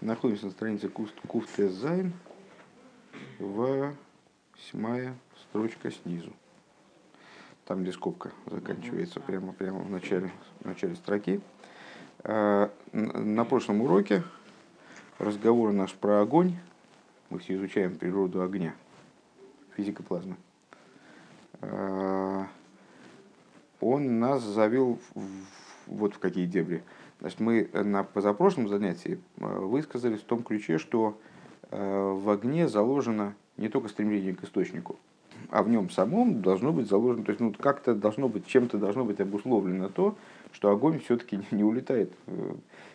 Находимся на странице Куфтезайн, 8-я строчка снизу. Там, где скобка заканчивается прямо в начале строки. На прошлом уроке разговор наш про огонь. Мы все изучаем природу огня, физика плазмы. Он нас завел вот в какие дебри. Значит, мы на позапрошлом занятии высказались в том ключе, что в огне заложено не только стремление к источнику, а в нем самом должно быть заложено, то есть как-то должно быть, чем-то должно быть обусловлено то, что огонь все-таки не улетает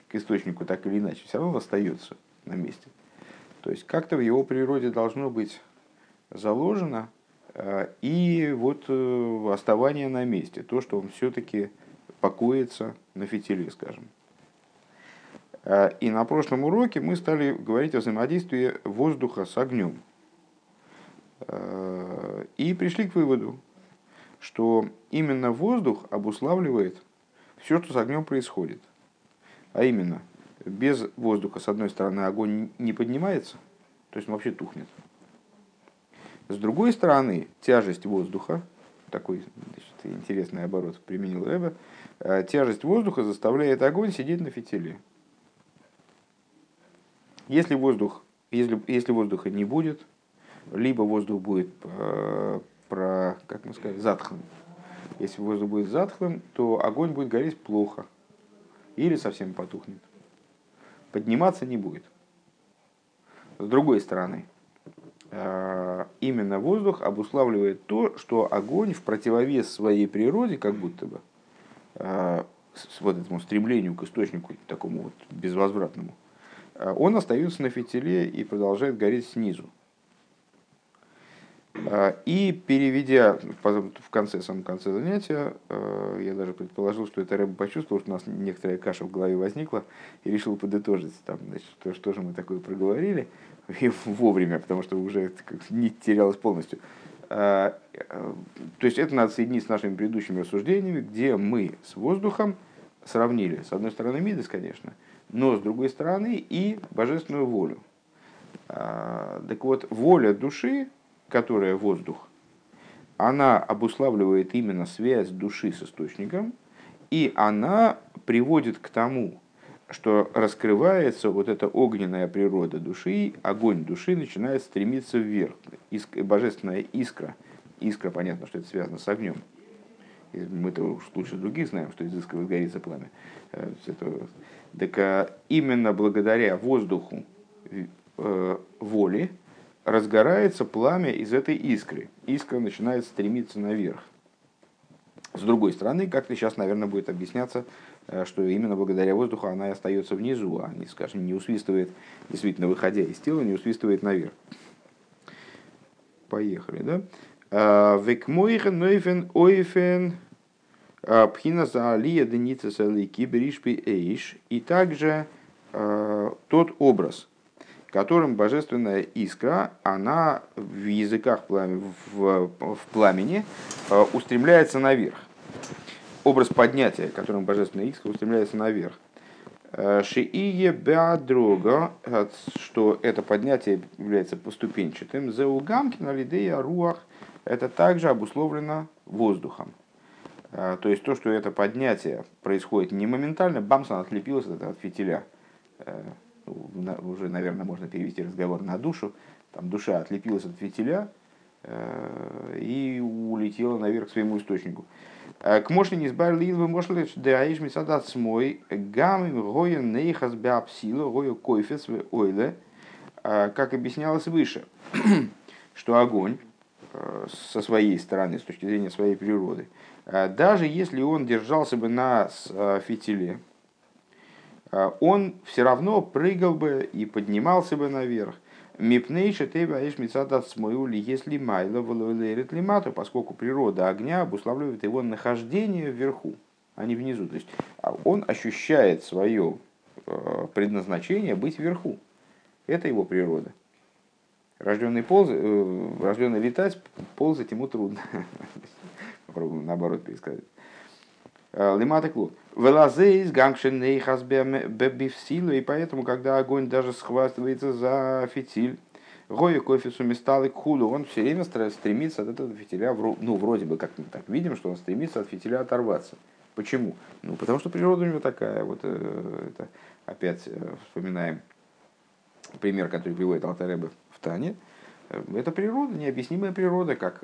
к источнику так или иначе, все равно остается на месте. То есть как-то в его природе должно быть заложено и вот оставание на месте, то, что он все-таки покоится на фитиле, скажем. И на прошлом уроке мы стали говорить о взаимодействии воздуха с огнем. И пришли к выводу, что именно воздух обуславливает все, что с огнем происходит. А именно, без воздуха, с одной стороны, огонь не поднимается, то есть он вообще тухнет. С другой стороны, тяжесть воздуха, такой, значит, интересный оборот применил Эба, тяжесть воздуха заставляет огонь сидеть на фитиле. Если воздуха не будет, либо воздух будет затхлым. Если воздух будет затхлым, то огонь будет гореть плохо или совсем потухнет. Подниматься не будет. С другой стороны, именно воздух обуславливает то, что огонь в противовес своей природе, как будто бы, вот этому стремлению к источнику, такому вот безвозвратному, он остается на фитиле и продолжает гореть снизу. И переведя, в самом конце занятия, я даже предположил, что это Рэба почувствовал, что у нас некоторая каша в голове возникла, и решил подытожить, там, значит, что же мы такое проговорили, и вовремя, потому что уже нить терялась полностью. То есть это надо соединить с нашими предыдущими рассуждениями, где мы с воздухом сравнили, с одной стороны, Мидас, конечно, но с другой стороны и божественную волю. Так вот, воля души, которая воздух, она обуславливает именно связь души с источником, и она приводит к тому, что раскрывается вот эта огненная природа души, огонь души начинает стремиться вверх, божественная искра. Искра, понятно, что это связано с огнем. Мы-то уж лучше других знаем, что из искры возгорится пламя. Так именно благодаря воздуху воли разгорается пламя из этой искры. Искра начинает стремиться наверх. С другой стороны, как-то сейчас, наверное, будет объясняться, что именно благодаря воздуху она и остается внизу, а не, скажем, не усвистывает, действительно, выходя из тела, не усвистывает наверх. Поехали, да? «Векмойхен нойфен ойфен пхина заалия деница салики бришпи эйш». И также тот образ, которым божественная искра, она в языках в пламени устремляется наверх. Образ поднятия, которым божественная искра устремляется наверх. Шиие беадрога, что это поднятие является поступенчатым. Зеугамки на лидея руах, это также обусловлено воздухом. То есть то, что это поднятие происходит не моментально, бамс, она отлепилась от фитиля. Уже, наверное, можно перевести разговор на душу. Там душа отлепилась от фитиля и улетела наверх к своему источнику. К мошли не избавили, вы можете драиш мисадат смой гамим гоен нейхас беапсила гою койфес в ойле. Как объяснялось выше, что огонь со своей стороны, с точки зрения своей природы, даже если он держался бы на фитиле, он все равно прыгал бы и поднимался бы наверх. Мипнейши теба иш мицадат смоюли, если майла вололерит лимату, поскольку природа огня обуславливает его нахождение вверху, а не внизу. То есть он ощущает свое предназначение быть вверху. Это его природа. Рожденный летать, ползать ему трудно. Попробуем наоборот пересказать. Лиматеклу. Велазейс гамкшеней хазбебивсилу. И поэтому, когда огонь даже схватывается за фитиль, Гою кофису месталы кхулу, он все время стремится от этого фитиля, ну вроде бы как мы так видим, что он стремится от фитиля оторваться. Почему? Ну потому что природа у него такая, вот это, опять вспоминаем пример, который приводит Алтареба в Тане. Это природа, необъяснимая природа, как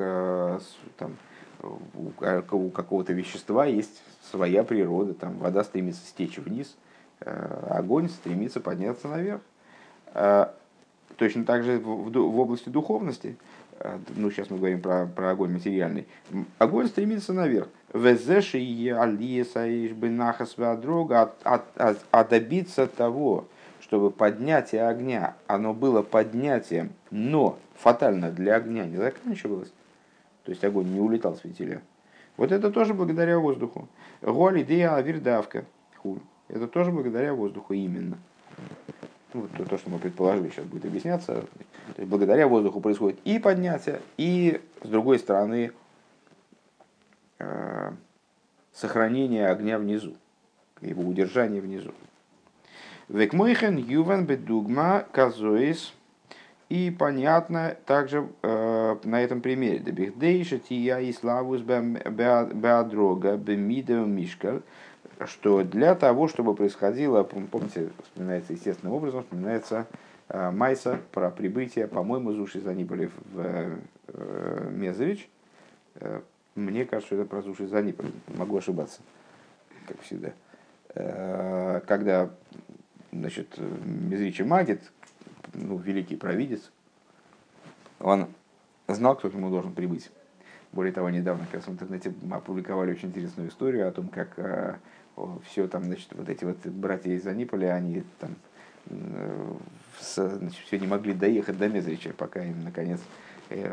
там, у какого-то вещества есть своя природа, там вода стремится стечь вниз, огонь стремится подняться наверх. Точно так же в области духовности, ну сейчас мы говорим про огонь материальный, огонь стремится наверх. А добиться того, чтобы поднятие огня, оно было поднятием, но фатально для огня не заканчивалось, то есть огонь не улетал с фитиля. Вот это тоже благодаря воздуху. Это тоже благодаря воздуху именно. Ну, то, что мы предположили, сейчас будет объясняться. То есть, благодаря воздуху происходит и поднятие, и, с другой стороны, сохранение огня внизу, его удержание внизу. Векмойхен ювен бедугма казоис. И понятно также на этом примере. Дебихдейша тия и славус беадрога бемидео мишкаль. Что для того, чтобы происходило, помните, вспоминается естественным образом, вспоминается Майса про прибытие, по-моему, Зуши Занипли в Мезрич. Мне кажется, это про Зуши Занипли, могу ошибаться, как всегда. Когда, значит, Мезрич и Магид, ну, великий провидец, он знал, кто к нему должен прибыть. Более того, недавно как раз в интернете опубликовали очень интересную историю о том, как все там, значит, вот эти вот братья из Аниполя, они там все не могли доехать до Мезрича, пока им, наконец,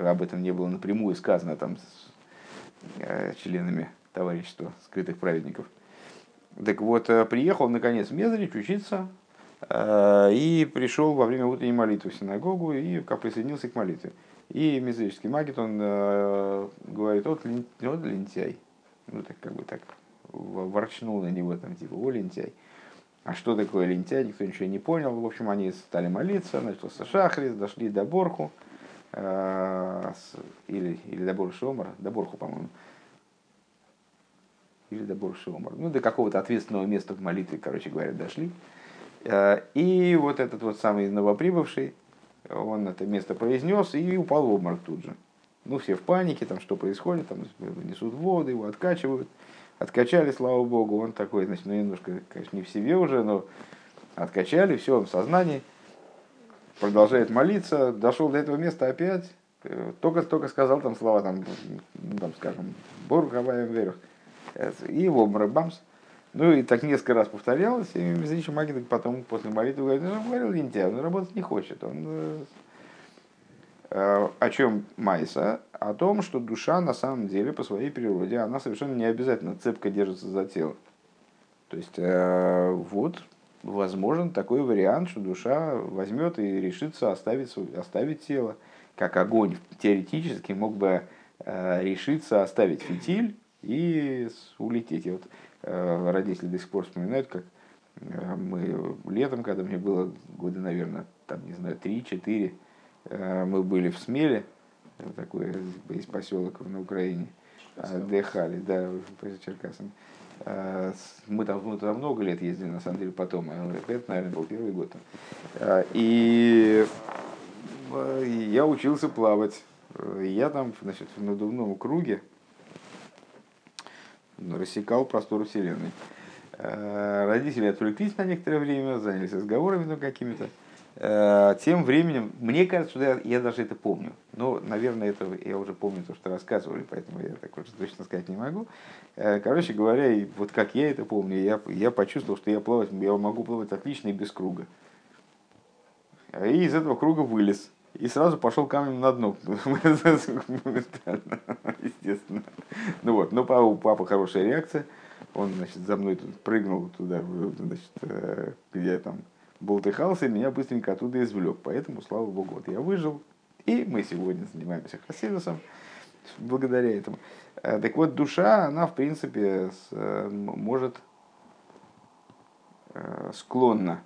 об этом не было напрямую сказано там с членами товарищества скрытых праведников. Так вот, приехал, наконец, в Мезрич учиться, и пришел во время утренней молитвы в синагогу и присоединился к молитве. И мезрический магит, он говорит, вот лентяй. Ну, так как бы так ворчнул на него, там, типа, о, лентяй. А что такое лентяй, никто ничего не понял. В общем, они стали молиться, начался шахрис, дошли до Борху, или до Борху-Шиомара, до Борху, по-моему. Или до Борху-Шиомара. Ну, до какого-то ответственного места в молитве, короче говоря, дошли. И вот этот вот самый новоприбывший, он это место произнес и упал в обморок тут же. Ну, все в панике, там что происходит, там несут воду, его откачивают. Откачали, слава богу, он такой, значит, ну, немножко, конечно, не в себе уже, но откачали, все, он в сознании. Продолжает молиться, дошел до этого места опять, только сказал там слова, там скажем, Бору Хаваем Верх, и в обморок, бамс. Ну, и так несколько раз повторялось, и Мезрич Магид потом после молитвы говорит, ну, говорил лентяй, он работать не хочет. Он... О чем Майса? О том, что душа на самом деле по своей природе, она совершенно не обязательно цепко держится за тело. То есть, вот, возможен такой вариант, что душа возьмет и решится оставить тело, как огонь теоретически мог бы решиться оставить фитиль и улететь. И вот, родители до сих пор вспоминают, как мы летом, когда мне было года, наверное, там, не знаю, 3-4, мы были в Смеле, такой из поселок на Украине, отдыхали, да, в Черкассами. Мы туда много лет ездили, на самом деле, потом, это, наверное, был первый год. И я учился плавать. Я там, значит, в надувном круге рассекал просторы вселенной. Родители отвлеклись на некоторое время, занялись разговорами, ну, какими-то. Тем временем, мне кажется, что я даже это помню. Но, наверное, это я уже помню то, что рассказывали, поэтому я так уже точно сказать не могу. Короче говоря, и вот как я это помню, я почувствовал, что я могу плавать отлично и без круга. И из этого круга вылез. И сразу пошел камнем на дно, моментально, естественно. Ну вот, но у папы хорошая реакция. Он, значит, за мной тут прыгнул туда, значит, где я там болтыхался, и меня быстренько оттуда извлек. Поэтому, слава богу, вот я выжил. И мы сегодня занимаемся хасидусом. благодаря этому. Так вот, душа, она, в принципе, может склонна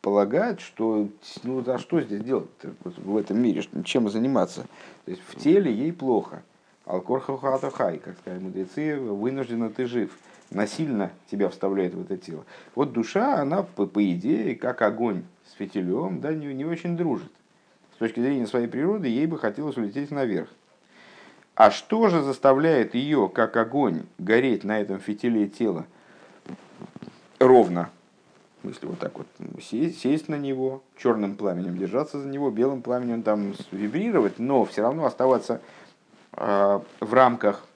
полагать, что, ну, а что здесь делать в этом мире, чем заниматься? То есть в теле ей плохо. Алкорхахатахай, как сказали мудрецы, вынуждена ты жив. Насильно тебя вставляет в это тело. Вот душа, она, по идее, как огонь с фитилем, да, не очень дружит. С точки зрения своей природы, ей бы хотелось улететь наверх. А что же заставляет ее, как огонь, гореть на этом фитиле тела ровно? В смысле, вот так вот сесть на него, черным пламенем держаться за него, белым пламенем там вибрировать, но все равно оставаться в рамках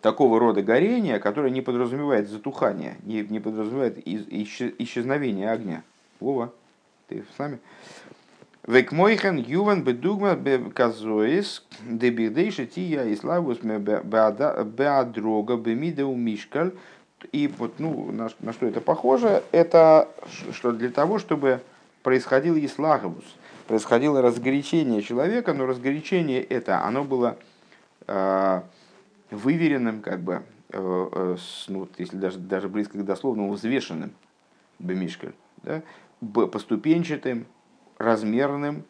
такого рода горения, которое не подразумевает затухание, не подразумевает исчезновение огня. Вова, ты с нами? Векмойхен юван бедугма беказоис дебидейши тия иславус беадрога бемидеу мишкаль. И вот, ну, на что это похоже, это что для того, чтобы происходил ислаговус, происходило разгорячение человека, но разгорячение это, оно было выверенным, как бы, ну, если даже близко к дословному, взвешенным, бемишкель, да, поступенчатым, размерным,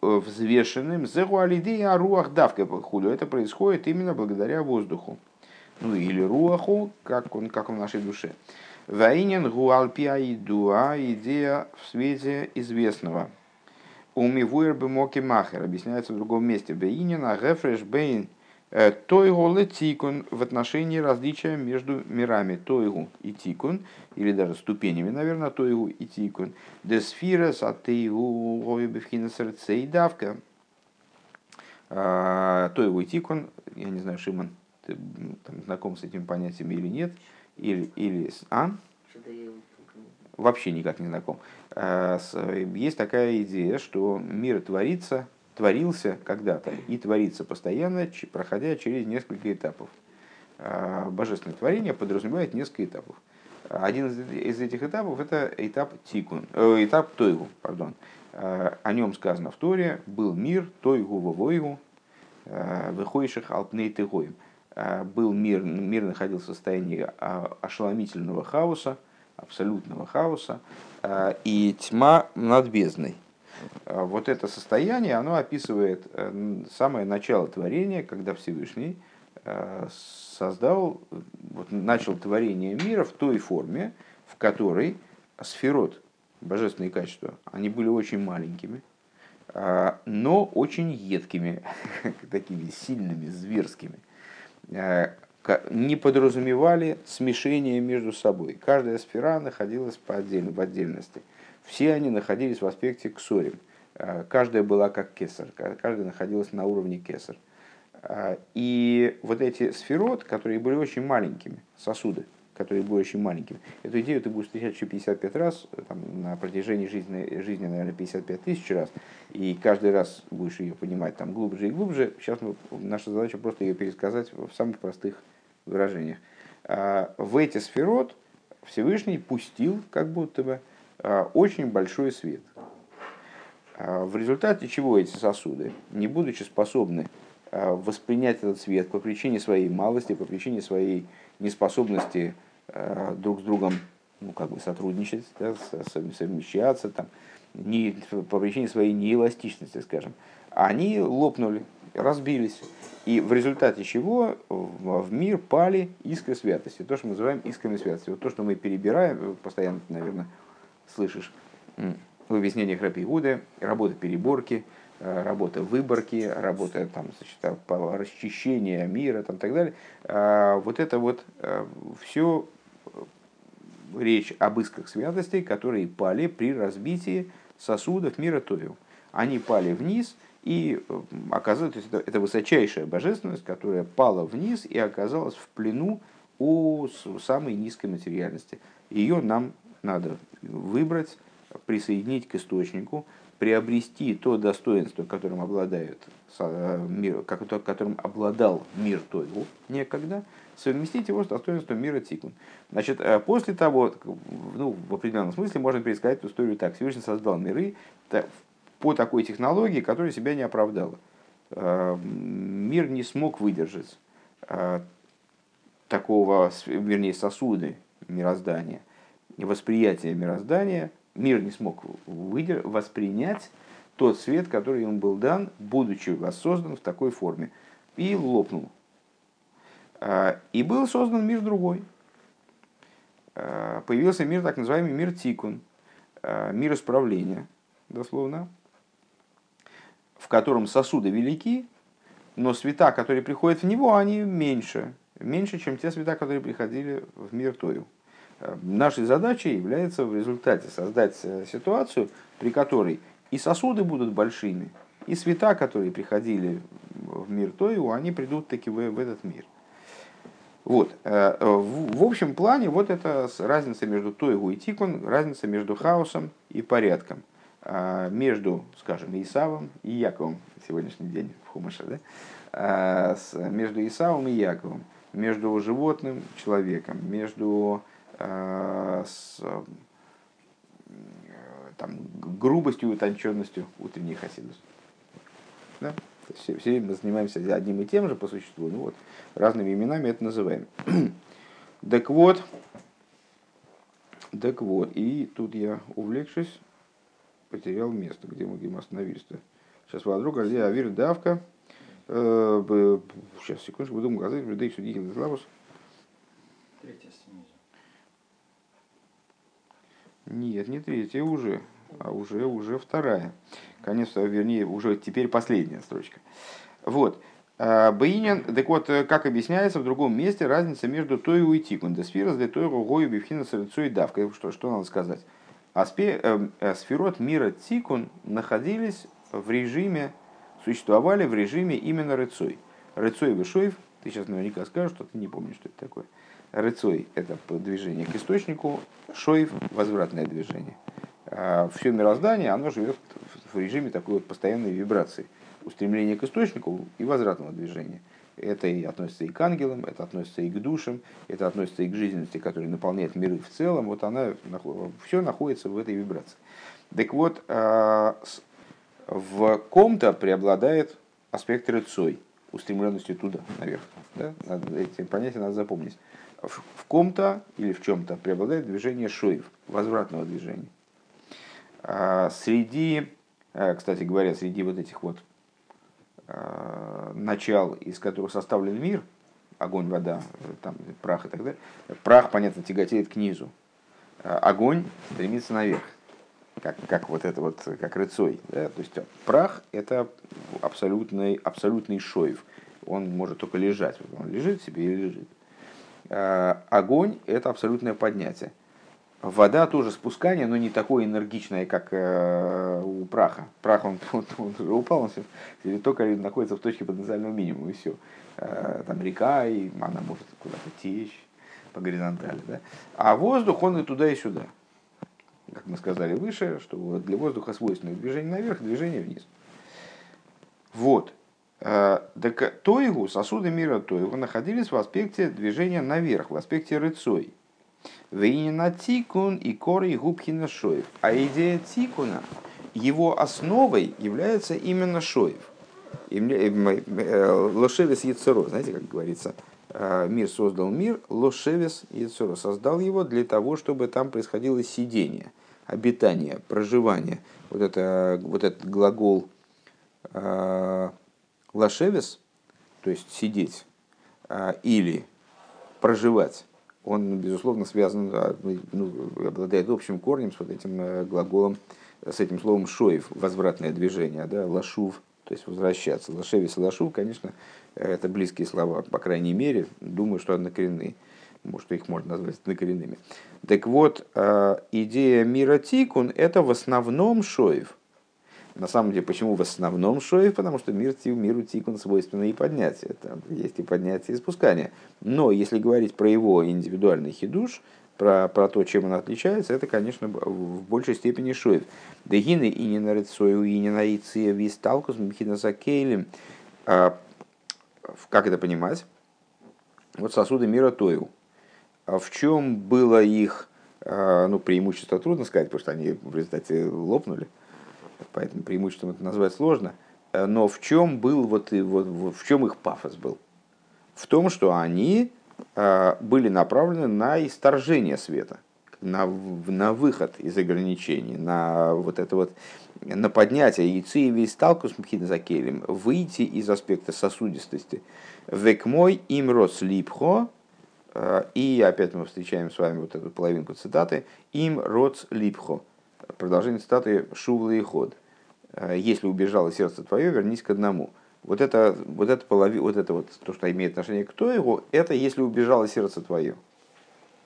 взвешенным, зэгуалидея руах давка худу. Это происходит именно благодаря воздуху. Ну или руаху, как он в нашей душе. Ваинен гуалпиаи дуа, идея в свете известного. Умивуэр бэмоки махер, объясняется в другом месте. Бэинен агэфрэш бэйн тойгу лэ тикун, в отношении различия между мирами. Тойгу и тикун, или даже ступенями, наверное, тойгу и тикун. Десфирес а тейгу гойбэвхина сэрцэй давка. Тойгу и тикун, я не знаю, Шимон, там, знаком с этими понятиями или нет, или а? Вообще никак не знаком. Есть такая идея, что мир творился когда-то и творится постоянно, проходя через несколько этапов. Божественное творение подразумевает несколько этапов. Один из этих этапов — это этап тойгу. Пардон. О нем сказано в Торе: был мир тойгу вовойгу, выходящих алпней тыгоем. Был мир находился в состоянии ошеломительного хаоса, абсолютного хаоса, и тьма над бездной. Вот это состояние, оно описывает самое начало творения, когда Всевышний создал, вот, начал творение мира в той форме, в которой сферот, божественные качества, они были очень маленькими, но очень едкими, такими сильными, зверскими. Не подразумевали смешение между собой. Каждая сфера находилась в отдельности. Все они находились в аспекте ксорим. Каждая была как кесар, каждая находилась на уровне кесар. И вот эти сферот, которые были очень маленькими, сосуды, которые были очень маленькими, эту идею ты будешь встречать еще 55 раз, там, на протяжении жизни, наверное, 55 тысяч раз, и каждый раз будешь ее понимать там глубже и глубже. Сейчас наша задача просто ее пересказать в самых простых выражениях. В эти сферот Всевышний пустил, как будто бы, очень большой свет, в результате чего эти сосуды, не будучи способны воспринять этот свет по причине своей малости, по причине своей неспособности друг с другом, ну, как бы, сотрудничать, да, совмещаться, там, по причине своей неэластичности, скажем, они лопнули, разбились. И в результате чего в мир пали искры святости, то, что мы называем искрами святости. Вот то, что мы перебираем, постоянно, наверное, слышишь в объяснениях Рабби Иуды, работа переборки, работа выборки, работа там, значит, по расчищению мира и так далее. Вот это вот все речь об искрах святостей, которые пали при разбитии сосудов мира тойу. Они пали вниз, и оказалось, это высочайшая божественность, которая пала вниз и оказалась в плену у самой низкой материальности. Ее нам надо выбрать, присоединить к источнику, приобрести то достоинство, которым обладал мир тойгу некогда, совместить его с достоинством мира тикун. Значит, после того, ну, в определенном смысле можно пересказать эту историю так: Всевышний создал миры, по такой технологии, которая себя не оправдала. Мир не смог выдержать такого, вернее, сосуды мироздания, восприятия мироздания. Мир не смог воспринять тот свет, который ему был дан, будучи воссоздан в такой форме. И лопнул. И был создан мир другой. Появился мир, так называемый мир тикун, мир исправления, дословно, в котором сосуды велики, но света, которые приходят в него, они меньше. Меньше, чем те света, которые приходили в мир тою. Нашей задачей является в результате создать ситуацию, при которой и сосуды будут большими, и света, которые приходили в мир тою, они придут таки в этот мир. Вот. В общем плане вот это разница между тойгу и тикун, разница между хаосом и порядком. Между, скажем, Исавом и Яковом, сегодняшний день в Хумаше, да? Между Исавом и Яковом, между животным и человеком, между там, грубостью и утонченностью утренних хасидов. Да? Все время мы занимаемся одним и тем же по существу, ну вот, разными именами это называем. Так вот, и тут я, увлекшись, потерял место, где мы остановились-то. Сейчас вдруг, где авир давка. Сейчас, секундочку, буду указывать, да и судитель Славус. Третья снизу. Нет, не третья уже, а уже вторая. Конец, вернее, уже теперь последняя строчка. Вот. Бейнин, так вот, как объясняется в другом месте, разница между тойу и тикун. Десфирос для тойу, гою, бифхина, сарицу и давкой. Что надо сказать? А сферот мира тикун находились в режиме, существовали в режиме именно рыцой. Рыцой вышоев, ты сейчас наверняка скажешь, что ты не помнишь, что это такое. Рыцой – это движение к источнику, шоев – возвратное движение. Все мироздание, оно живет в режиме такой вот постоянной вибрации. Устремление к источнику и возвратного движения. Это и относится и к ангелам, это относится и к душам, это относится и к жизненности, которая наполняет миры в целом. Вот она, все находится в этой вибрации. Так вот, в ком-то преобладает аспект рыцой, устремленностью туда, наверх. Да? Эти понятия надо запомнить. В ком-то или в чем-то преобладает движение шоев, возвратного движения. Среди, кстати говоря, среди вот этих вот начал, из которых составлен мир, огонь, вода, там, прах и так далее, прах, понятно, тяготеет к низу, огонь стремится наверх, как вот это вот, как рыцой, да? То есть прах это абсолютный шоев, он может только лежать, он лежит себе и лежит. Огонь это абсолютное поднятие, вода тоже спускание, но не такое энергичное, как у праха. Прах, он уже упал, он все, только находится в точке потенциального минимума, и все. Там река, и она может куда-то течь по горизонтали. Да? А воздух, он и туда, и сюда. Как мы сказали выше, что для воздуха свойственно движение наверх, движение вниз. Вот. Так тойгу, сосуды мира тойгу, находились в аспекте движения наверх, в аспекте рыцой. А идея тикуна, его основой является именно шоев. Лошевес яцеро, знаете, как говорится, мир создал мир, лошевес яцеро, создал его для того, чтобы там происходило сидение, обитание, проживание. Вот этот глагол лошевес, то есть сидеть или проживать. Он, безусловно, связан, обладает общим корнем с вот этим глаголом, с этим словом шоев, возвратное движение, да, лашув, то есть возвращаться. Лашевис и лашув, конечно, это близкие слова, по крайней мере, думаю, что однокоренные. Может, их можно назвать однокоренными. Так вот, идея мира тикун – это в основном шоев. На самом деле, почему в основном шоев? Потому что миру тикун свойственно и поднятие. Там есть и поднятие, и спускание. Но если говорить про его индивидуальный хидуш, про то, чем он отличается, это, конечно, в большей степени шоев. Дегины и не нарицою, и не наиция, висталкус, мхинозакейлем. Как это понимать? Вот сосуды мира тою. В чем было их преимущество, трудно сказать, потому что они в результате лопнули. поэтому преимуществом это назвать сложно. Но в чем был в чем их пафос был? В том, что они были направлены на исторжение света, на выход из ограничений, на вот это вот, на поднятие Ицееви сталку с Мхидзакелем, выйти из аспекта сосудистости. Векмой им рос липхо, и опять мы встречаем с вами вот эту половинку цитаты, им рос липхо. Продолжение цитаты Шувла и Ход. Если убежало сердце твое, вернись к одному. Вот это то, что имеет отношение к Тойру, это если убежало сердце твое.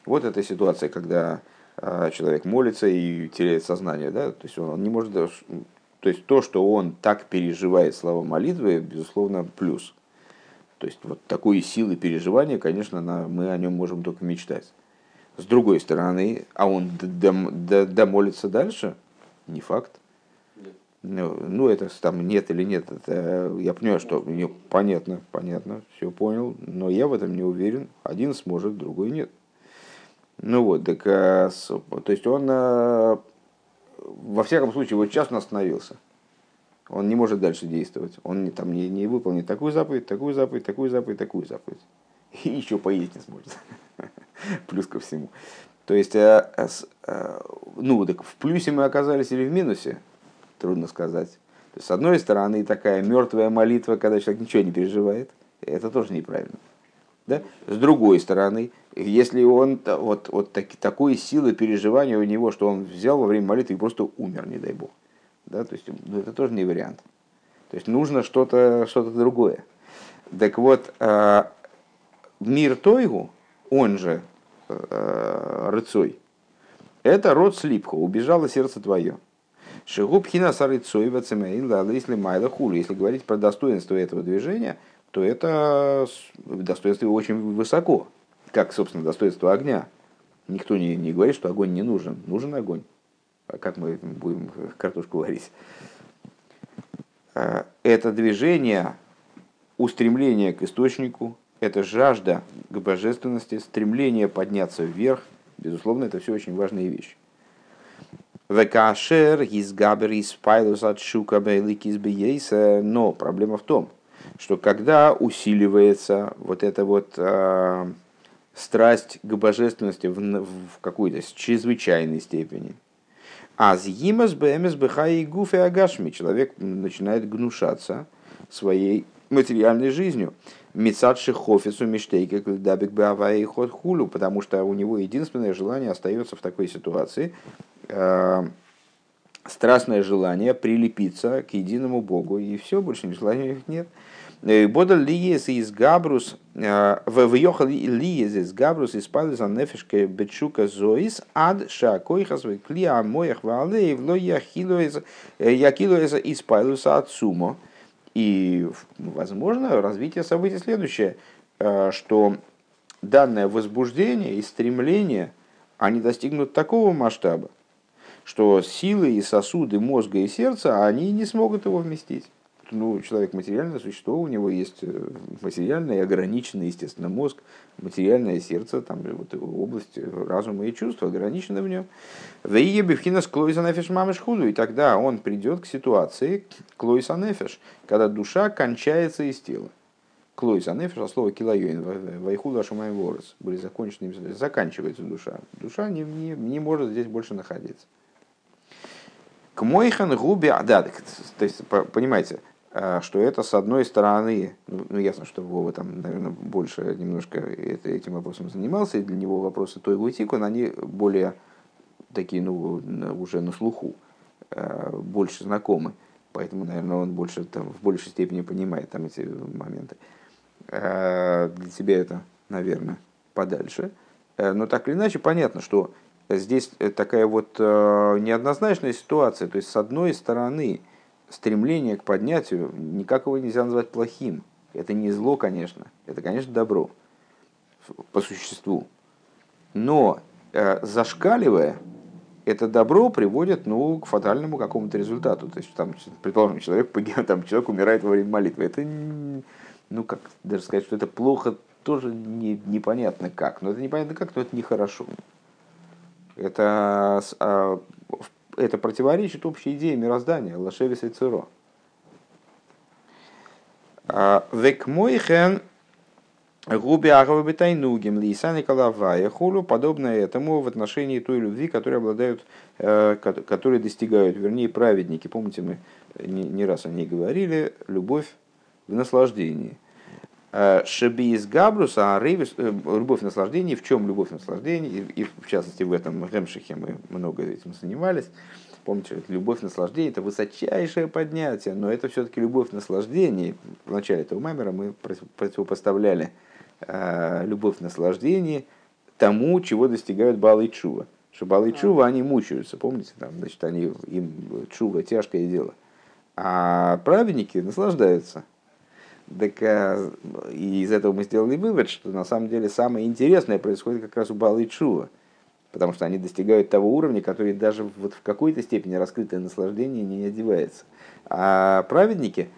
Вот эта ситуация, когда человек молится и теряет сознание, да? То есть он не может, то есть то, что он так переживает слова молитвы, безусловно, плюс. То есть вот такой силы переживания, конечно, мы о нем можем только мечтать. С другой стороны, а он домолится дальше? Не факт. Ну, это там нет или нет, это, я понимаю, что понятно, все понял, но я в этом не уверен. Один сможет, другой нет. Ну вот, так, то есть он, во всяком случае, вот сейчас он остановился. Он не может дальше действовать. Он там не выполнит такую заповедь. И еще поесть не сможет. Плюс ко всему. То есть, ну, так в плюсе мы оказались или в минусе? Трудно сказать. То есть, с одной стороны, такая мертвая молитва, когда человек ничего не переживает, это тоже неправильно. Да? С другой стороны, если он такой силы переживания у него, что он взял во время молитвы и просто умер, не дай бог. Да? То есть, ну, это тоже не вариант. То есть нужно что-то другое. Так вот, мир Тойгу, он же Рыцой, это род Слипха, убежало сердце твое. Если говорить про достоинство этого движения, то это достоинство очень высоко, как, собственно, достоинство огня. Никто не говорит, что огонь не нужен. Нужен огонь. А как мы будем картошку варить? Это движение, устремление к источнику, это жажда к божественности, стремление подняться вверх. Безусловно, это все очень важные вещи. Но проблема в том, что когда усиливается вот эта вот страсть к божественности в какой-то чрезвычайной степени, человек начинает гнушаться своей материальной жизнью, потому что у него единственное желание остается в такой ситуации, страстное желание прилепиться к единому Богу, и все, больше ни желания их нет. И, возможно, развитие событий следующее, что данное возбуждение и стремление, они достигнут такого масштаба, что силы и сосуды мозга и сердца, они не смогут его вместить. Ну, человек материальное существо, у него есть материальный, ограниченный, естественно, мозг, материальное сердце, там вот область разума и чувств ограничена в нем. И тогда он придет к ситуации клойсанефиш, когда душа кончается из тела. Клойсанефиш, а слово килайоин, вайхула шумаем ворос, были закончены, заканчивается душа. Душа не может здесь больше находиться. К мойхан губе, да, то есть понимаете, что это с одной стороны, ну ясно, что Вова там, наверное, больше немножко этим вопросом занимался, и для него вопросы Тойгу и Тикун, они более такие, ну, уже на слуху, больше знакомы, поэтому, наверное, он больше, там, в большей степени понимает там эти моменты. Для тебя это, наверное, подальше, но так или иначе понятно, что здесь такая вот неоднозначная ситуация. То есть, с одной стороны, стремление к поднятию никак его нельзя назвать плохим. Это не зло, конечно. Это, конечно, добро по существу. Но зашкаливая, это добро приводит, ну, к фатальному какому-то результату. То есть, там, предположим, человек умирает во время молитвы. Это, ну, как даже сказать, что это плохо, тоже непонятно как. Но это нехорошо. Это это противоречит общей идее мироздания лашевис и циро. Векмойхен губи агавы тайнугим лиса николавая хулю, подобно этому в отношении той любви, которой обладают, которой достигают, вернее, праведники. Помните, мы не раз о ней говорили, любовь в наслаждении. Шеби из Габруса, любовь в наслаждении, в чем любовь в наслаждении, и в частности в этом Гемшихе мы много этим занимались. Помните, любовь в наслаждении – это высочайшее поднятие, но это все-таки любовь в наслаждении. В начале этого маймера мы противопоставляли любовь в наслаждении тому, чего достигают баалы тшува. Что баалы тшува, они мучаются, помните, там, значит, они, им тшува – тяжкое дело. А праведники наслаждаются. Так, и из этого мы сделали вывод, что на самом деле самое интересное происходит как раз у баалы тшува, потому что они достигают того уровня, который даже вот в какой-то степени раскрытое наслаждение не одевается. А праведники,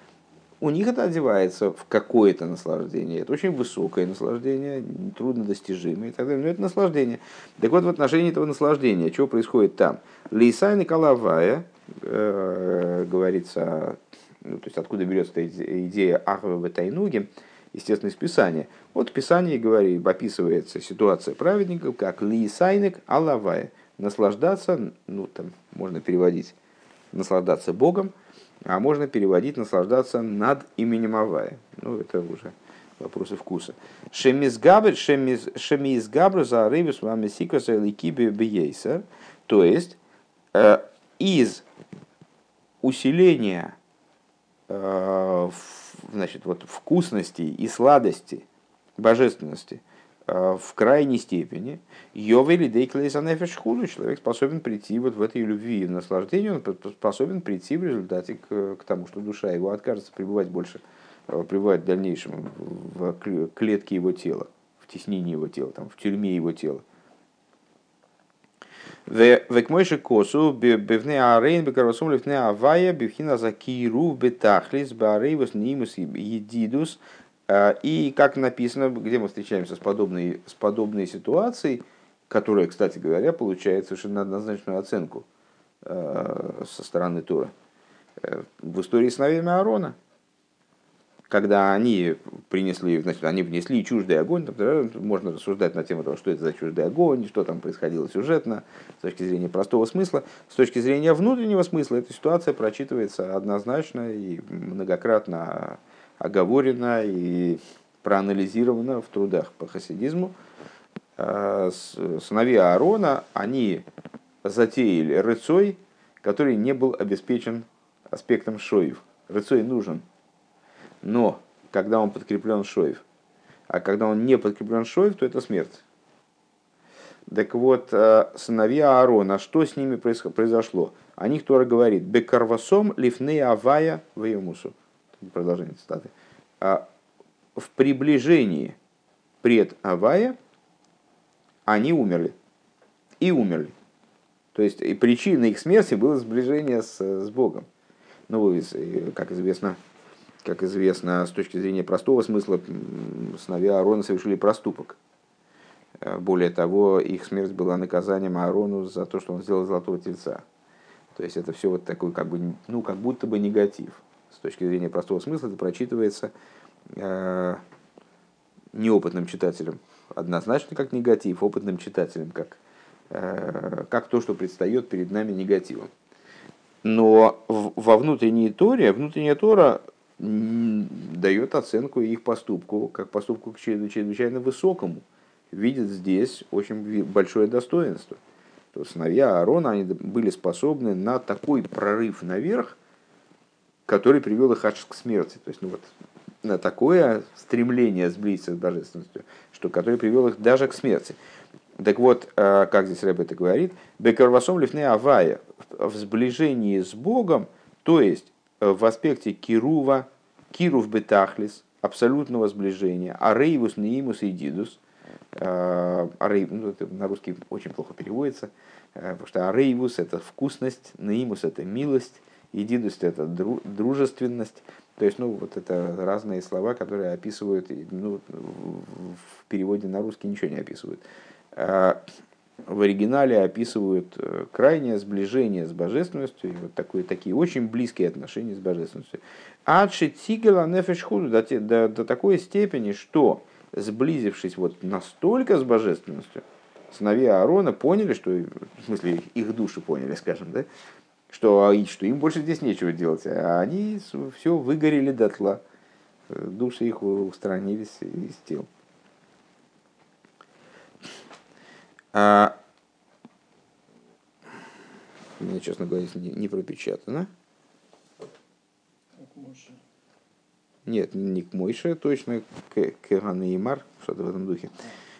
у них это одевается в какое-то наслаждение. Это очень высокое наслаждение, труднодостижимое и так далее, но это наслаждение. Так вот, в отношении этого наслаждения, что происходит там? Лейса Николавая, говорится, ну, то есть откуда берется идея Ахвева Тайнуги, естественно, из Писания. Вот в Писании, говорит, описывается ситуация праведников как «лисайник алавай» – наслаждаться, ну там можно переводить «наслаждаться Богом», а можно переводить «наслаждаться над именем Авая». Ну, это уже вопросы вкуса. «Шемизгабр, шемизгабр заарывис вамесикоса ликиби бьейсер», то есть из усиления, значит, вот вкусности и сладости, божественности в крайней степени, человек способен прийти вот в этой любви и наслаждению, он способен прийти в результате к тому, что душа его откажется пребывать больше, пребывать в дальнейшем в клетке его тела, в теснении его тела, там, в тюрьме его тела. И как написано, где мы встречаемся с подобной ситуацией, которая, кстати говоря, получает совершенно однозначную оценку со стороны Тора в истории сыновья Аарона, когда они принесли, значит, они внесли чуждый огонь, там, можно рассуждать на тему того, что это за чуждый огонь, что там происходило сюжетно, с точки зрения простого смысла. С точки зрения внутреннего смысла эта ситуация прочитывается однозначно и многократно оговорена и проанализирована в трудах по хасидизму. Сыновья Аарона, они затеяли рыцой, который не был обеспечен аспектом шоев. Рыцой нужен, но когда он подкреплен шоев. А когда он не подкреплен шоев, то это смерть. Так вот, сыновья Аарона, что с ними произошло? О них Тора говорит: «Бекарвасом лифней авая ваемусу». Продолжение цитаты. В приближении пред авая они умерли. И умерли. То есть, и причиной их смерти было сближение с Богом. Ну, как известно, с точки зрения простого смысла, сыновья Аарона совершили проступок. Более того, их смерть была наказанием Аарону за то, что он сделал золотого тельца. То есть это все вот такой, как бы, ну, как будто бы негатив. С точки зрения простого смысла это прочитывается неопытным читателем однозначно как негатив, опытным читателем как то, что предстает перед нами негативом. Но во внутренняя Тора дает оценку их поступку, как поступку к чрезвычайно высокому, видит здесь очень большое достоинство. То сыновья Аарона, они были способны на такой прорыв наверх, который привел их аж к смерти. То есть, ну вот, на такое стремление сблизиться с божественностью, что, который привел их даже к смерти. Так вот, как здесь Ребе это говорит, «Бекарвасом лифне авая» в сближении с Богом, то есть в аспекте кирува, кирув бетахлис, абсолютного сближения, арейвус неимус идидус, это на русский очень плохо переводится, потому что арейвус – это вкусность, неимус – это милость, идидус – это дружественность. То есть, ну, вот это разные слова, которые описывают, ну, в переводе на русский ничего не описывают. в оригинале описывают крайнее сближение с божественностью, и вот такие очень близкие отношения с божественностью. Адши тигела нефешхуду, до такой степени, что, сблизившись вот настолько с божественностью, сыновья Аарона поняли, что, в смысле, их души поняли, скажем, да, что им больше здесь нечего делать, а они все выгорели дотла, души их устранились из тел. У меня, честно говоря, не пропечатано. Нет, не к Мойше, точно, к Ганеймар, что-то в этом духе.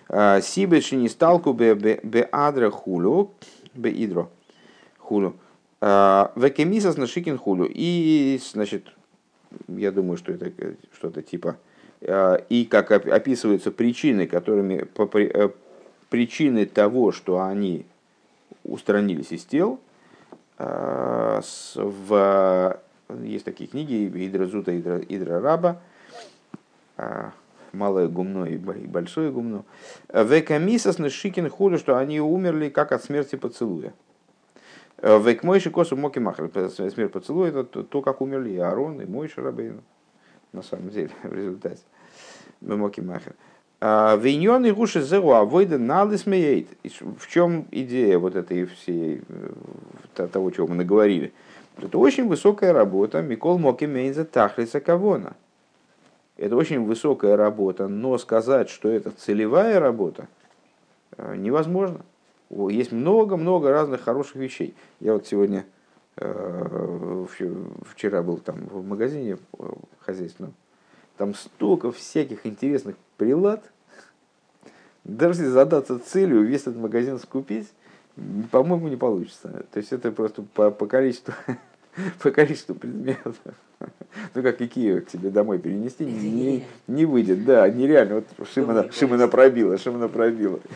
Сибеши не сталку бе адра хулю, бе идро хулю. Векемисас на шикин хулю. И, значит, я думаю, что это что-то типа... И как описываются причины, которыми... Причины того, что они устранились из тел, есть такие книги Идразута Идрараба, малое гумно и большое гумно. Векамисас нешикин хулю, что они умерли как от смерти поцелуя. Век Мойши косу моки махр, смерть поцелуя — это то, как умерли и Аарон, и Мойша рабейну, на самом деле, в результате моки махр. Виньон и гуши зеру авойда налисмеет. В чем идея вот этой всей того, чего мы наговорили? Это очень высокая работа. Микол моки мейнза тахлиса кавона. Это очень высокая работа, но сказать, что это целевая работа, невозможно. Есть много-много разных хороших вещей. Я вот сегодня, вчера был там в магазине хозяйственном. Там столько всяких интересных прилад. Даже если задаться целью весь этот магазин скупить, по-моему, не получится. То есть это просто по количеству предметов. Ну, как Икею к себе домой перенести, не выйдет. Да, нереально. Вот Шимона пробила.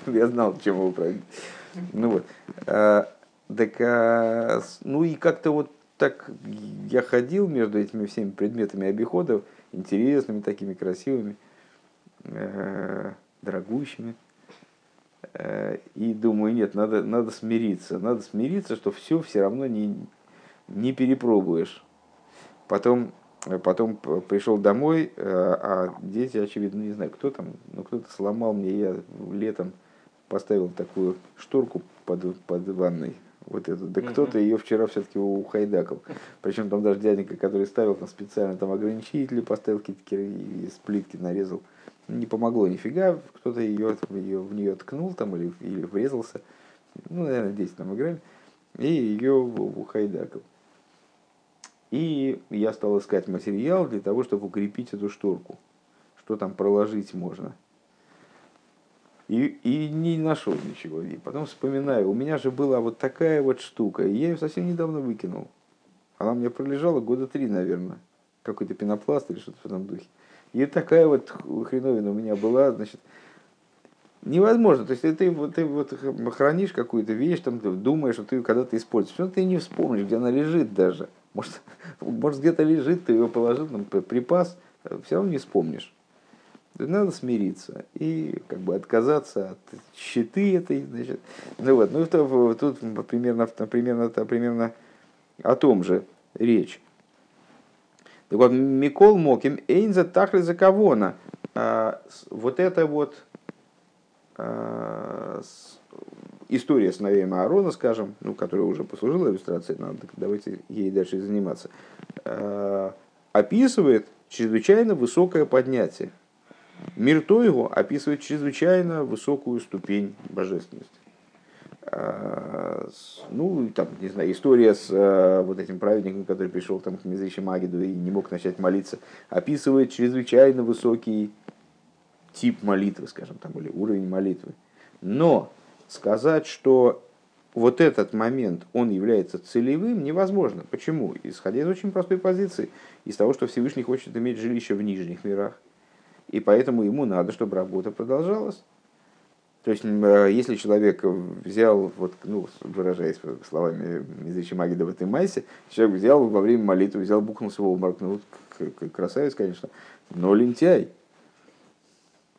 Я знал, чем его пробить. Ну вот. Так, ну и как-то вот так я ходил между этими всеми предметами обиходов, интересными, такими красивыми, дорогущими. И думаю, нет, надо смириться, что все равно не перепробуешь. Потом пришел домой, а дети, очевидно, не знаю, кто там, но кто-то сломал мне, я летом поставил такую шторку под ванной. Вот эту. Да кто-то ее вчера все-таки ухайдакал. Причем там даже дяденька, который ставил там специально там ограничители, поставил какие-то из плитки нарезал. Не помогло нифига, кто-то ее в нее ткнул там или врезался. Ну, наверное, дети там играли. И ее ухайдакал. И я стал искать материал для того, чтобы укрепить эту шторку. Что там проложить можно. И не нашел ничего. И потом вспоминаю, у меня же была вот такая вот штука, и я ее совсем недавно выкинул. Она мне пролежала года 3, наверное. Какой-то пенопласт или что-то в этом духе. И такая вот хреновина у меня была, значит, невозможно. То есть ты вот хранишь какую-то вещь, там, ты думаешь, что ты ее когда-то используешь. Но ты не вспомнишь, где она лежит даже. Может где-то лежит, ты ее положил, там, припас, все равно не вспомнишь. Надо смириться и как бы отказаться от щиты этой, значит. Ну вот, ну тут примерно о том же речь. Так вот, Микол Моким Эйнза Тахли за Кавона. Вот это вот история сыновей Аарона, скажем, ну, которая уже послужила иллюстрацией, надо, давайте ей дальше заниматься, описывает чрезвычайно высокое поднятие. Мир то его описывает чрезвычайно высокую ступень божественности. Ну, там, не знаю, история с вот этим праведником, который пришел там, к Мезричу Магиду и не мог начать молиться, описывает чрезвычайно высокий тип молитвы, скажем, там, или уровень молитвы. Но сказать, что вот этот момент, он является целевым, невозможно. Почему? Исходя из очень простой позиции, из того, что Всевышний хочет иметь жилище в нижних мирах. И поэтому ему надо, чтобы работа продолжалась. То есть, если человек взял, вот, ну, выражаясь словами Мезрича Магида в этой массе, человек взял во время молитвы, взял букву своего маркнул, красавец, конечно, но лентяй.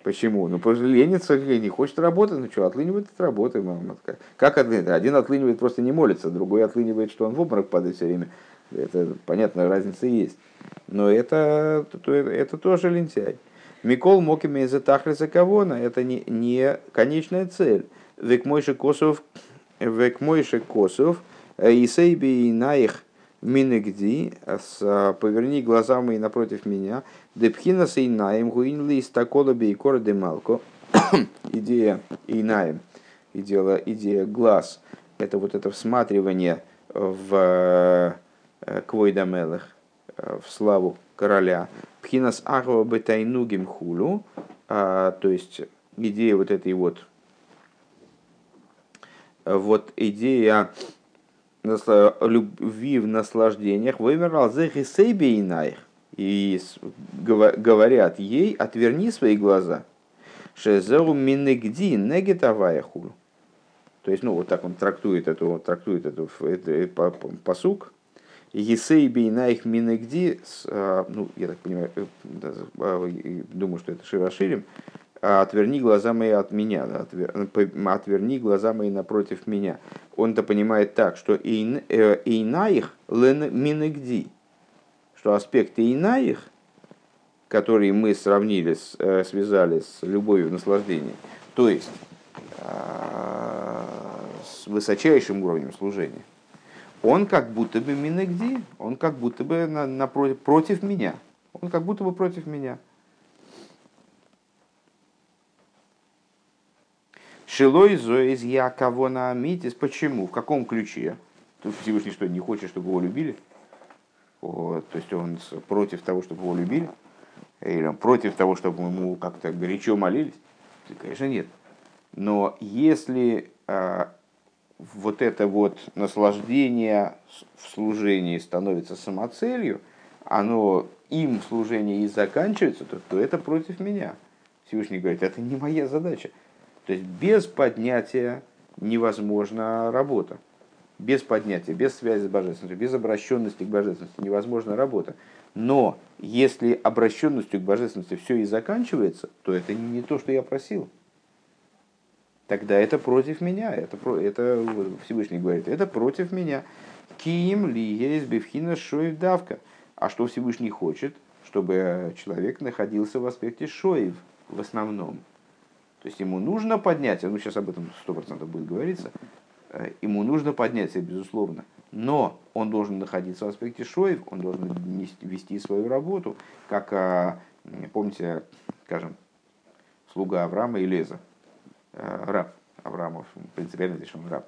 Почему? Ну, ленится, не хочет работать, ну что, отлынивает от работы. Мама. Как отлынивает? Один отлынивает, просто не молится, другой отлынивает, что он в обморок падает все время. Это, понятно, разница есть. Но это тоже лентяй. Микол мог иметь за тахлиса кавона, это не конечная цель. Век мойши косов, исейби и наих минегди, поверни глаза мои напротив меня, депхинас и наим, гуинли из таколоби и корды малко. Идея и наим, идея глаз, это вот это всматривание в квойдамелах, в славу короля. Пхинас ахва бетайнугим хулю, то есть идея вот этой вот идея любви в наслаждениях, вымирал за хисейбейнаих, и говорят ей, отверни свои глаза, шезеу минегди негитавая хулю. То есть, ну, вот так он трактует эту пасук. Есейбейнаих минегди, ну, я так понимаю, думаю, что это Широширим, отверни глаза мои от меня, отверни глаза мои напротив меня. Он-то понимает так, что «эйнаих лен минэгди», что аспект «эйнаих», который мы сравнили, связали с любовью в наслаждении, то есть с высочайшим уровнем служения, он как будто бы «минэгди», он как будто бы против меня, он как будто бы против меня. Шилой зоис я кого наамитис. Почему? В каком ключе? Тут Всевышний что, не хочет, чтобы его любили? Вот, то есть он против того, чтобы его любили? Или он против того, чтобы ему как-то горячо молились? Конечно, нет. Но если вот это вот наслаждение в служении становится самоцелью, оно им служение и заканчивается, то это против меня. Всевышний говорит, это не моя задача. То есть без поднятия невозможна работа. Без поднятия, без связи с божественностью, без обращенности к божественности невозможна работа. Но если обращенностью к божественности все и заканчивается, то это не то, что я просил. Тогда это против меня. Это Всевышний говорит, это против меня. Ким ли есть бифхина шоев давка. А что Всевышний хочет? Чтобы человек находился в аспекте шоев в основном. То есть ему нужно поднятие, ну сейчас об этом 100% будет говориться, ему нужно поднятие, безусловно, но он должен находиться в аспекте шоев, он должен вести свою работу, как, помните, скажем, слуга Авраама и Леза, раб Авраамов, принципиально здесь он раб.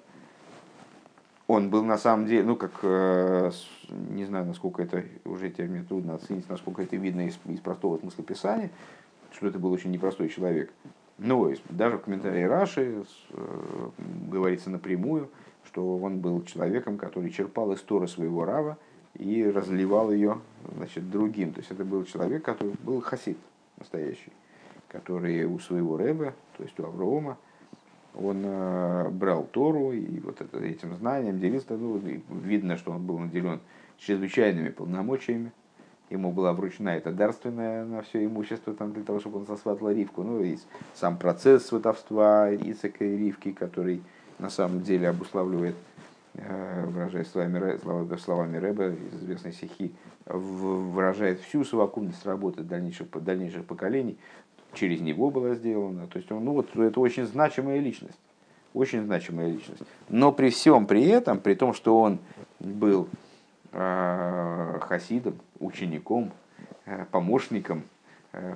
Он был на самом деле, ну как, не знаю, насколько это, уже теперь мне трудно оценить, насколько это видно из простого смысла Писания, что это был очень непростой человек. Ну, даже в комментарии Раши говорится напрямую, что он был человеком, который черпал из Торы своего рава и разливал ее, значит, другим. То есть это был человек, который был хасид настоящий, который у своего рэба, то есть у Авраама, он брал Тору и вот этим знанием делился. Ну, видно, что он был наделен чрезвычайными полномочиями. Ему была вручена эта дарственная на все имущество там, для того, чтобы он сосватал Ривку. Ну и сам процесс сватовства Ицака и Ривки, который на самом деле обуславливает, выражаясь словами Рэба, из известной сихи, выражает всю совокупность работы дальнейших поколений. Через него была сделана. То есть он, ну, вот, это очень значимая личность. Очень значимая личность. Но при всем при этом, при том, что он был хасидом, учеником, помощником,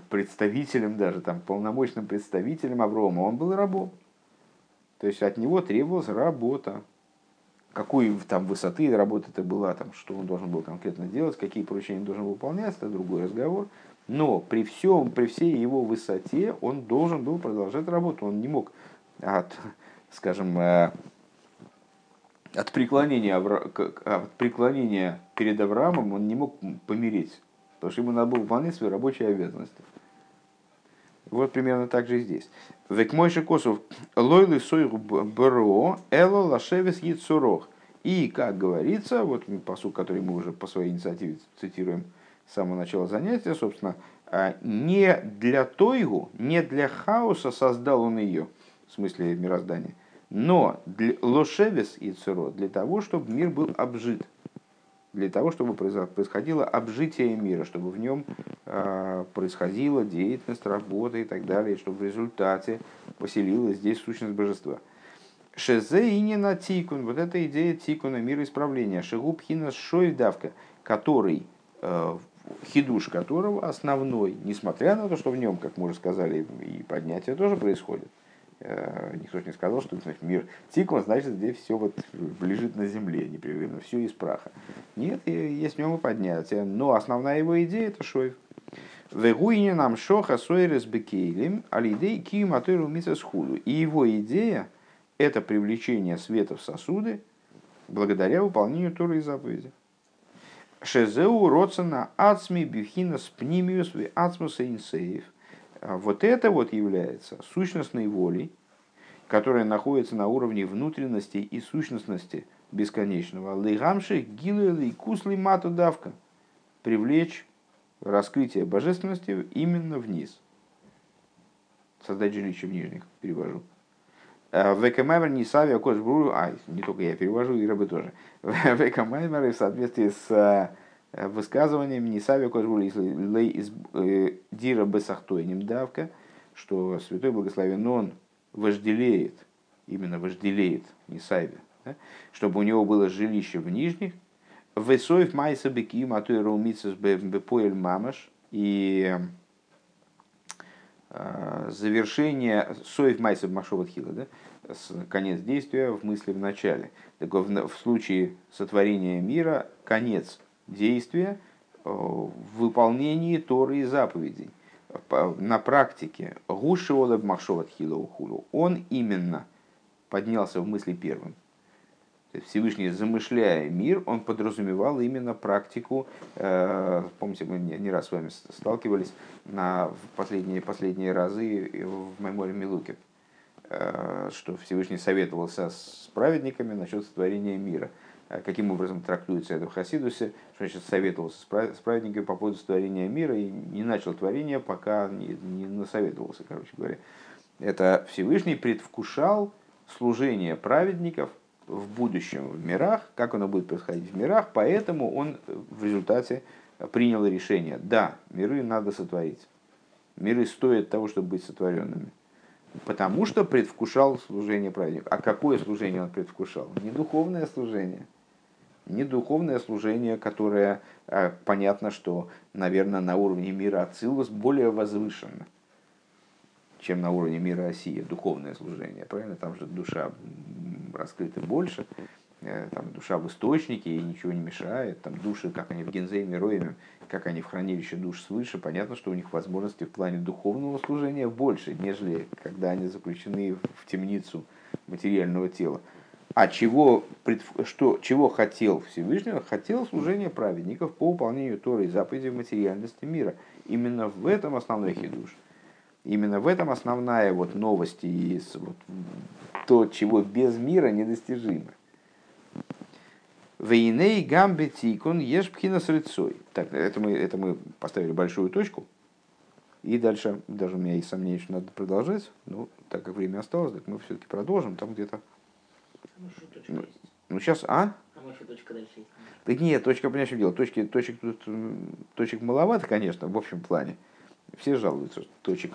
представителем даже, там, полномочным представителем Авраама, он был рабом. То есть от него требовалась работа. Какой там высоты работа это была, там, что он должен был конкретно делать, какие поручения он должен был выполнять, это другой разговор. Но при всей его высоте он должен был продолжать работу. Он не мог от преклонения перед Авраамом он не мог помереть, потому что ему надо было выполнять свои рабочие обязанности. Вот примерно так же и здесь. Век мойши косов лойлы сой бро эло лашевис яцурох. И, как говорится, вот пасук, который мы уже по своей инициативе цитируем с самого начала занятия, собственно, не для тойгу, не для хаоса создал он ее, в смысле мироздания, но для лошевес и церо, для того, чтобы мир был обжит, для того, чтобы происходило обжитие мира, чтобы в нем происходила деятельность, работа и так далее, чтобы в результате поселилась здесь сущность божества. Шезе инина тикун, вот эта идея тикуна, мира исправления, шегубхина шойдавка, который, хидуш которого основной, несмотря на то, что в нем, как мы уже сказали, и поднятие тоже происходит. Никто же не сказал, что значит, мир тикун, значит, где все вот лежит на земле непрерывно, все из праха. Нет, есть в нем и поднятие. Но основная его идея — это шойв. И его идея — это привлечение света в сосуды благодаря выполнению Торы и заповеди. Шезеу родсана ацми бюхина спнимиус ви ацмуса инсеев. Вот это вот является сущностной волей, которая находится на уровне внутренности и сущностности бесконечного. Лыгамши гилуэлы кусли мату давка. Привлечь раскрытие божественности именно вниз. Создать жилище в нижних, перевожу. Векамаймер не савиа кос бру, а не только я перевожу, и рабы тоже. Векамаймер в соответствии с высказыванием не савиа кос бру, если лей из дира бесахтойним давка, что святой благословен он вожделеет, именно вожделеет, не савиа, да? Чтобы у него было жилище в нижних. Весоев майса беким, а то и раумицес бепоэль мамаш. И завершение соев майсов машоватхила, да? Конец действия в мысли в начале. Так в случае сотворения мира конец действия в выполнении Торы и заповедей на практике. Гушиолаб машоватхила ухулу. Он именно поднялся в мысли первым. Всевышний, замышляя мир, он подразумевал именно практику. Помните, мы не раз с вами сталкивались на последние разы в Майморе Милуке, что Всевышний советовался с праведниками насчет сотворения мира. Каким образом трактуется это в Хасидусе, что значит советовался с праведниками по поводу сотворения мира и не начал творение, пока не насоветовался, короче говоря. Это Всевышний предвкушал служение праведников в будущем в мирах, как оно будет происходить в мирах, поэтому он в результате принял решение. Да, миры надо сотворить. Миры стоят того, чтобы быть сотворенными. Потому что предвкушал служение праведников. А какое служение он предвкушал? Не духовное служение. Не духовное служение, которое, понятно, что, наверное, на уровне мира Ацилус более возвышенно, чем на уровне мира России, духовное служение, правильно? Там же душа раскрыта больше, там душа в источнике, ей ничего не мешает, там души, как они в Гензейме, Роеме, как они в хранилище душ свыше, понятно, что у них возможности в плане духовного служения больше, нежели когда они заключены в темницу материального тела. А чего хотел Всевышний? Хотел служения праведников по выполнению Торы и заповедей материальности мира. Именно в этом основной хидуш. Именно в этом основная вот новость и вот то, чего без мира недостижимо. Вейней гамбе тикун еш пхина с рыцой. Так, это мы поставили большую точку. И дальше, даже у меня есть сомнения, что надо продолжать. Но так как время осталось, так мы все-таки продолжим. Там где-то... Ну сейчас, а? Там еще точка дальше есть. Так нет, точка, понимаешь, что дело. Точек маловато, конечно, в общем плане. Все жалуются, что точек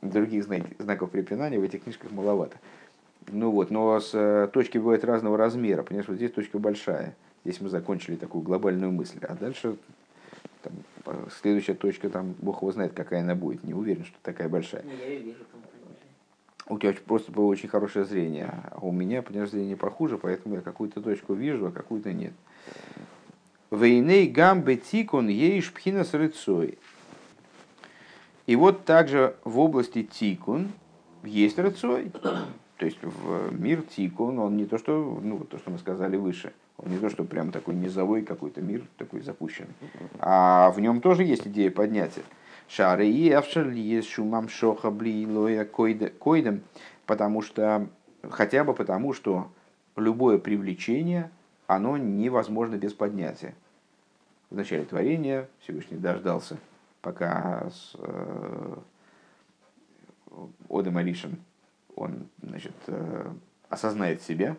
других знаков препинания в этих книжках маловато. Ну вот, но точки бывают разного размера. Понимаешь, вот здесь точка большая. Здесь мы закончили такую глобальную мысль. А дальше там, следующая точка, там бог его знает, какая она будет. Не уверен, что такая большая. Но я ее вижу, там, у тебя просто было очень хорошее зрение. А у меня, понимаешь, зрение похуже, поэтому я какую-то точку вижу, а какую-то нет. Вейней гамбе тикун еиш пхина с рыцой. И вот также в области тикун есть рыцой, то есть в мир тикун, он не то, что, ну, то, что мы сказали выше, он не то, что прям такой низовой какой-то мир, такой запущенный, а в нем тоже есть идея поднятия. Шары и авшарли есть шумам шоха блилоя койдем, потому что, хотя бы потому, что любое привлечение, оно невозможно без поднятия. В начале творения Всевышний дождался пока Одем Аришин, он, значит, осознает себя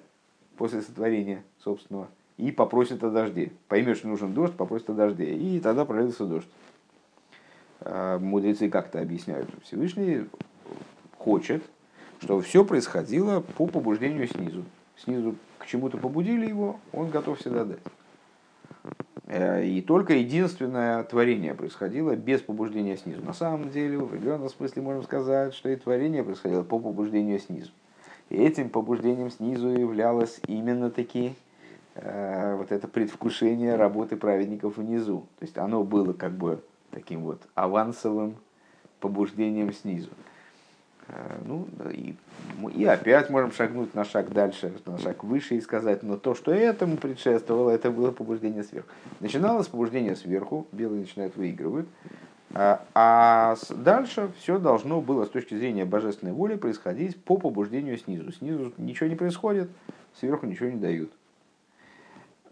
после сотворения собственного и попросит о дожде. Поймешь, что нужен дождь, попросит о дожде. И тогда пролился дождь. Мудрецы как-то объясняют, что Всевышний хочет, чтобы все происходило по побуждению снизу. Снизу к чему-то побудили его, он готов всегда дать. И только единственное творение происходило без побуждения снизу. На самом деле, в определенном смысле можем сказать, что и творение происходило по побуждению снизу. И этим побуждением снизу являлось именно-таки вот это предвкушение работы праведников внизу. То есть оно было как бы таким вот авансовым побуждением снизу. Ну, и опять можем шагнуть на шаг дальше, на шаг выше и сказать, но то, что этому предшествовало, это было побуждение сверху. Начиналось побуждение сверху, белые начинают выигрывать, а дальше все должно было с точки зрения божественной воли происходить по побуждению снизу. Снизу ничего не происходит, сверху ничего не дают.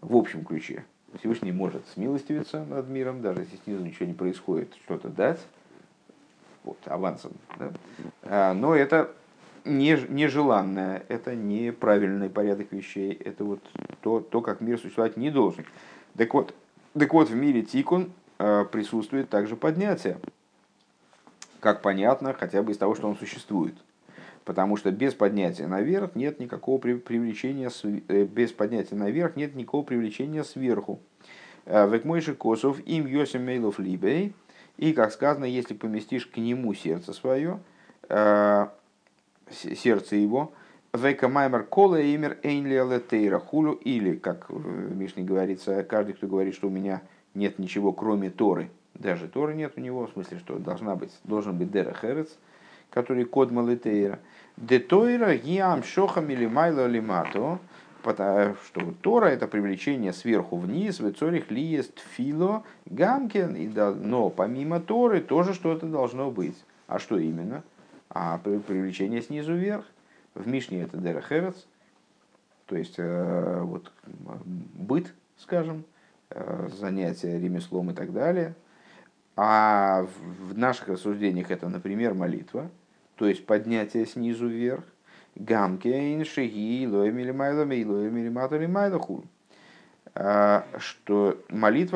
В общем ключе. Всевышний может смилостивиться над миром, даже если снизу ничего не происходит, что-то дать. Вот, авансом, да? Но это нежеланное, это неправильный порядок вещей, это вот то, как мир существовать не должен. Так вот в мире тикун присутствует также поднятие, как понятно, хотя бы из того, что он существует. Потому что без поднятия наверх нет никакого привлечения, без поднятия наверх нет никакого привлечения сверху. Векмойши косов им йосим мейлов либей. И, как сказано, если поместишь к нему сердце свое, сердце его, или, как в Мишне говорится, каждый, кто говорит, что у меня нет ничего, кроме Торы, даже Торы нет у него, в смысле, что должен быть Дерех Эрец, который кодмал и Тейра, де Тойра гиам шохам или майло лимато, потому что Тора — это привлечение сверху вниз, вецорих лиест фило гамкен, но помимо Торы тоже что-то должно быть. А что именно? А привлечение снизу вверх. В Мишне это Дерех Эрец, то есть вот, быт, скажем, занятия ремеслом и так далее. А в наших рассуждениях это, например, молитва, то есть поднятие снизу вверх. Что молитва,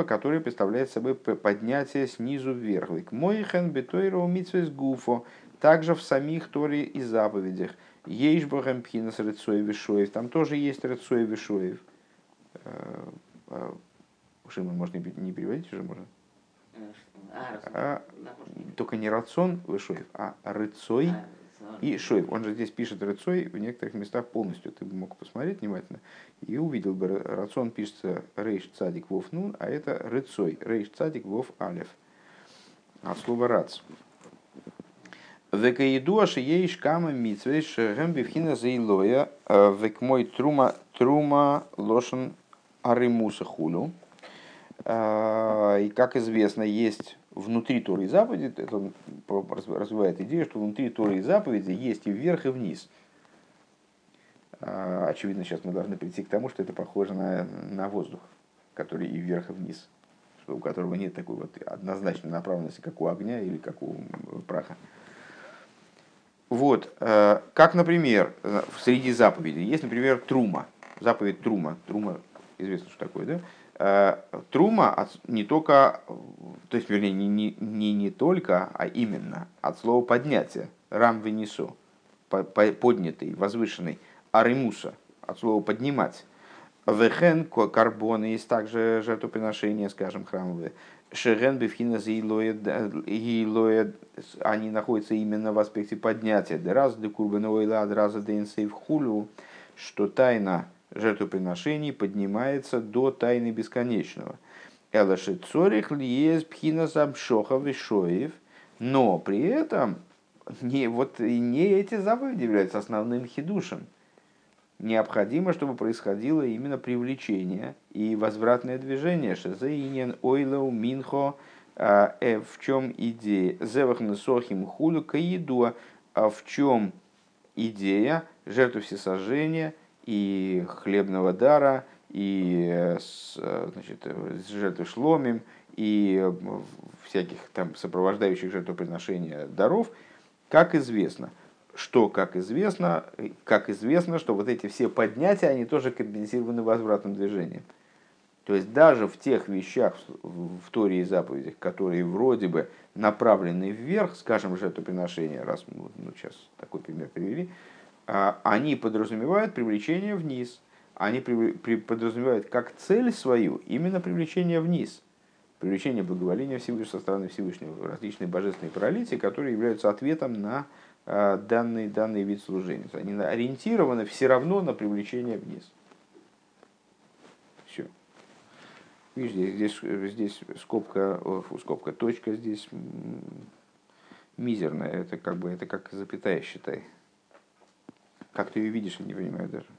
которая представляет собой поднятие снизу вверх. Также в самих Торе и заповедях. Там тоже есть рыцой вишоев. Шимон, может, не переводить уже можно? Только не рацион вишоев, а рыцой. И шоев, он же здесь пишет рыцой, в некоторых местах полностью, ты бы мог посмотреть внимательно, и увидел бы, рацион пишется рейш цадик вов нун, а это рыцой, рейш цадик вов алев, от слова рац. Векаиду ашиеиш кама митсвей шэгэм бифхина заилоя векмой трума лошен аримуса хулю. И, как известно, есть внутри Торы и заповеди, это он развивает идею, что внутри Торы и заповеди есть и вверх, и вниз. Очевидно, сейчас мы должны прийти к тому, что это похоже на воздух, который и вверх, и вниз, что у которого нет такой вот однозначной направленности, как у огня или как у праха. Вот, как, например, среди заповедей есть, например, трума, заповедь трума. Трума, известно, что такое, да? Трума не только, то есть, вернее, не только, а именно от слова поднятие, рам венесу, поднятый, возвышенный, аримуса, от слова поднимать, вехен карбон, есть также жертвоприношения, скажем, храмовые, шерен бифхина заилоед, они находятся именно в аспекте поднятия, драза де курбеноила, драза де инсейв хулю, что тайна жертвоприношений поднимается до тайны бесконечного. Но при этом не эти заповеди являются основным хидушем. Необходимо, чтобы происходило именно привлечение и возвратное движение. В чем идея? В чем идея жертвы всесожжения и хлебного дара, и, значит, жертвы шломим, и всяких там сопровождающих жертвоприношения даров, как известно, что вот эти все поднятия, они тоже компенсированы возвратным движением. То есть даже в тех вещах в Торе и заповедях, которые вроде бы направлены вверх, скажем, жертвоприношения, раз мы сейчас такой пример привели, они подразумевают привлечение вниз. Они подразумевают как цель свою именно привлечение вниз. Привлечение благоволения со стороны Всевышнего. Различные божественные пролития, которые являются ответом на данный вид служения. Они ориентированы все равно на привлечение вниз. Видишь, здесь скобка, точка здесь мизерная, это как запятая, считай. Как ты ее видишь, я не понимаю даже.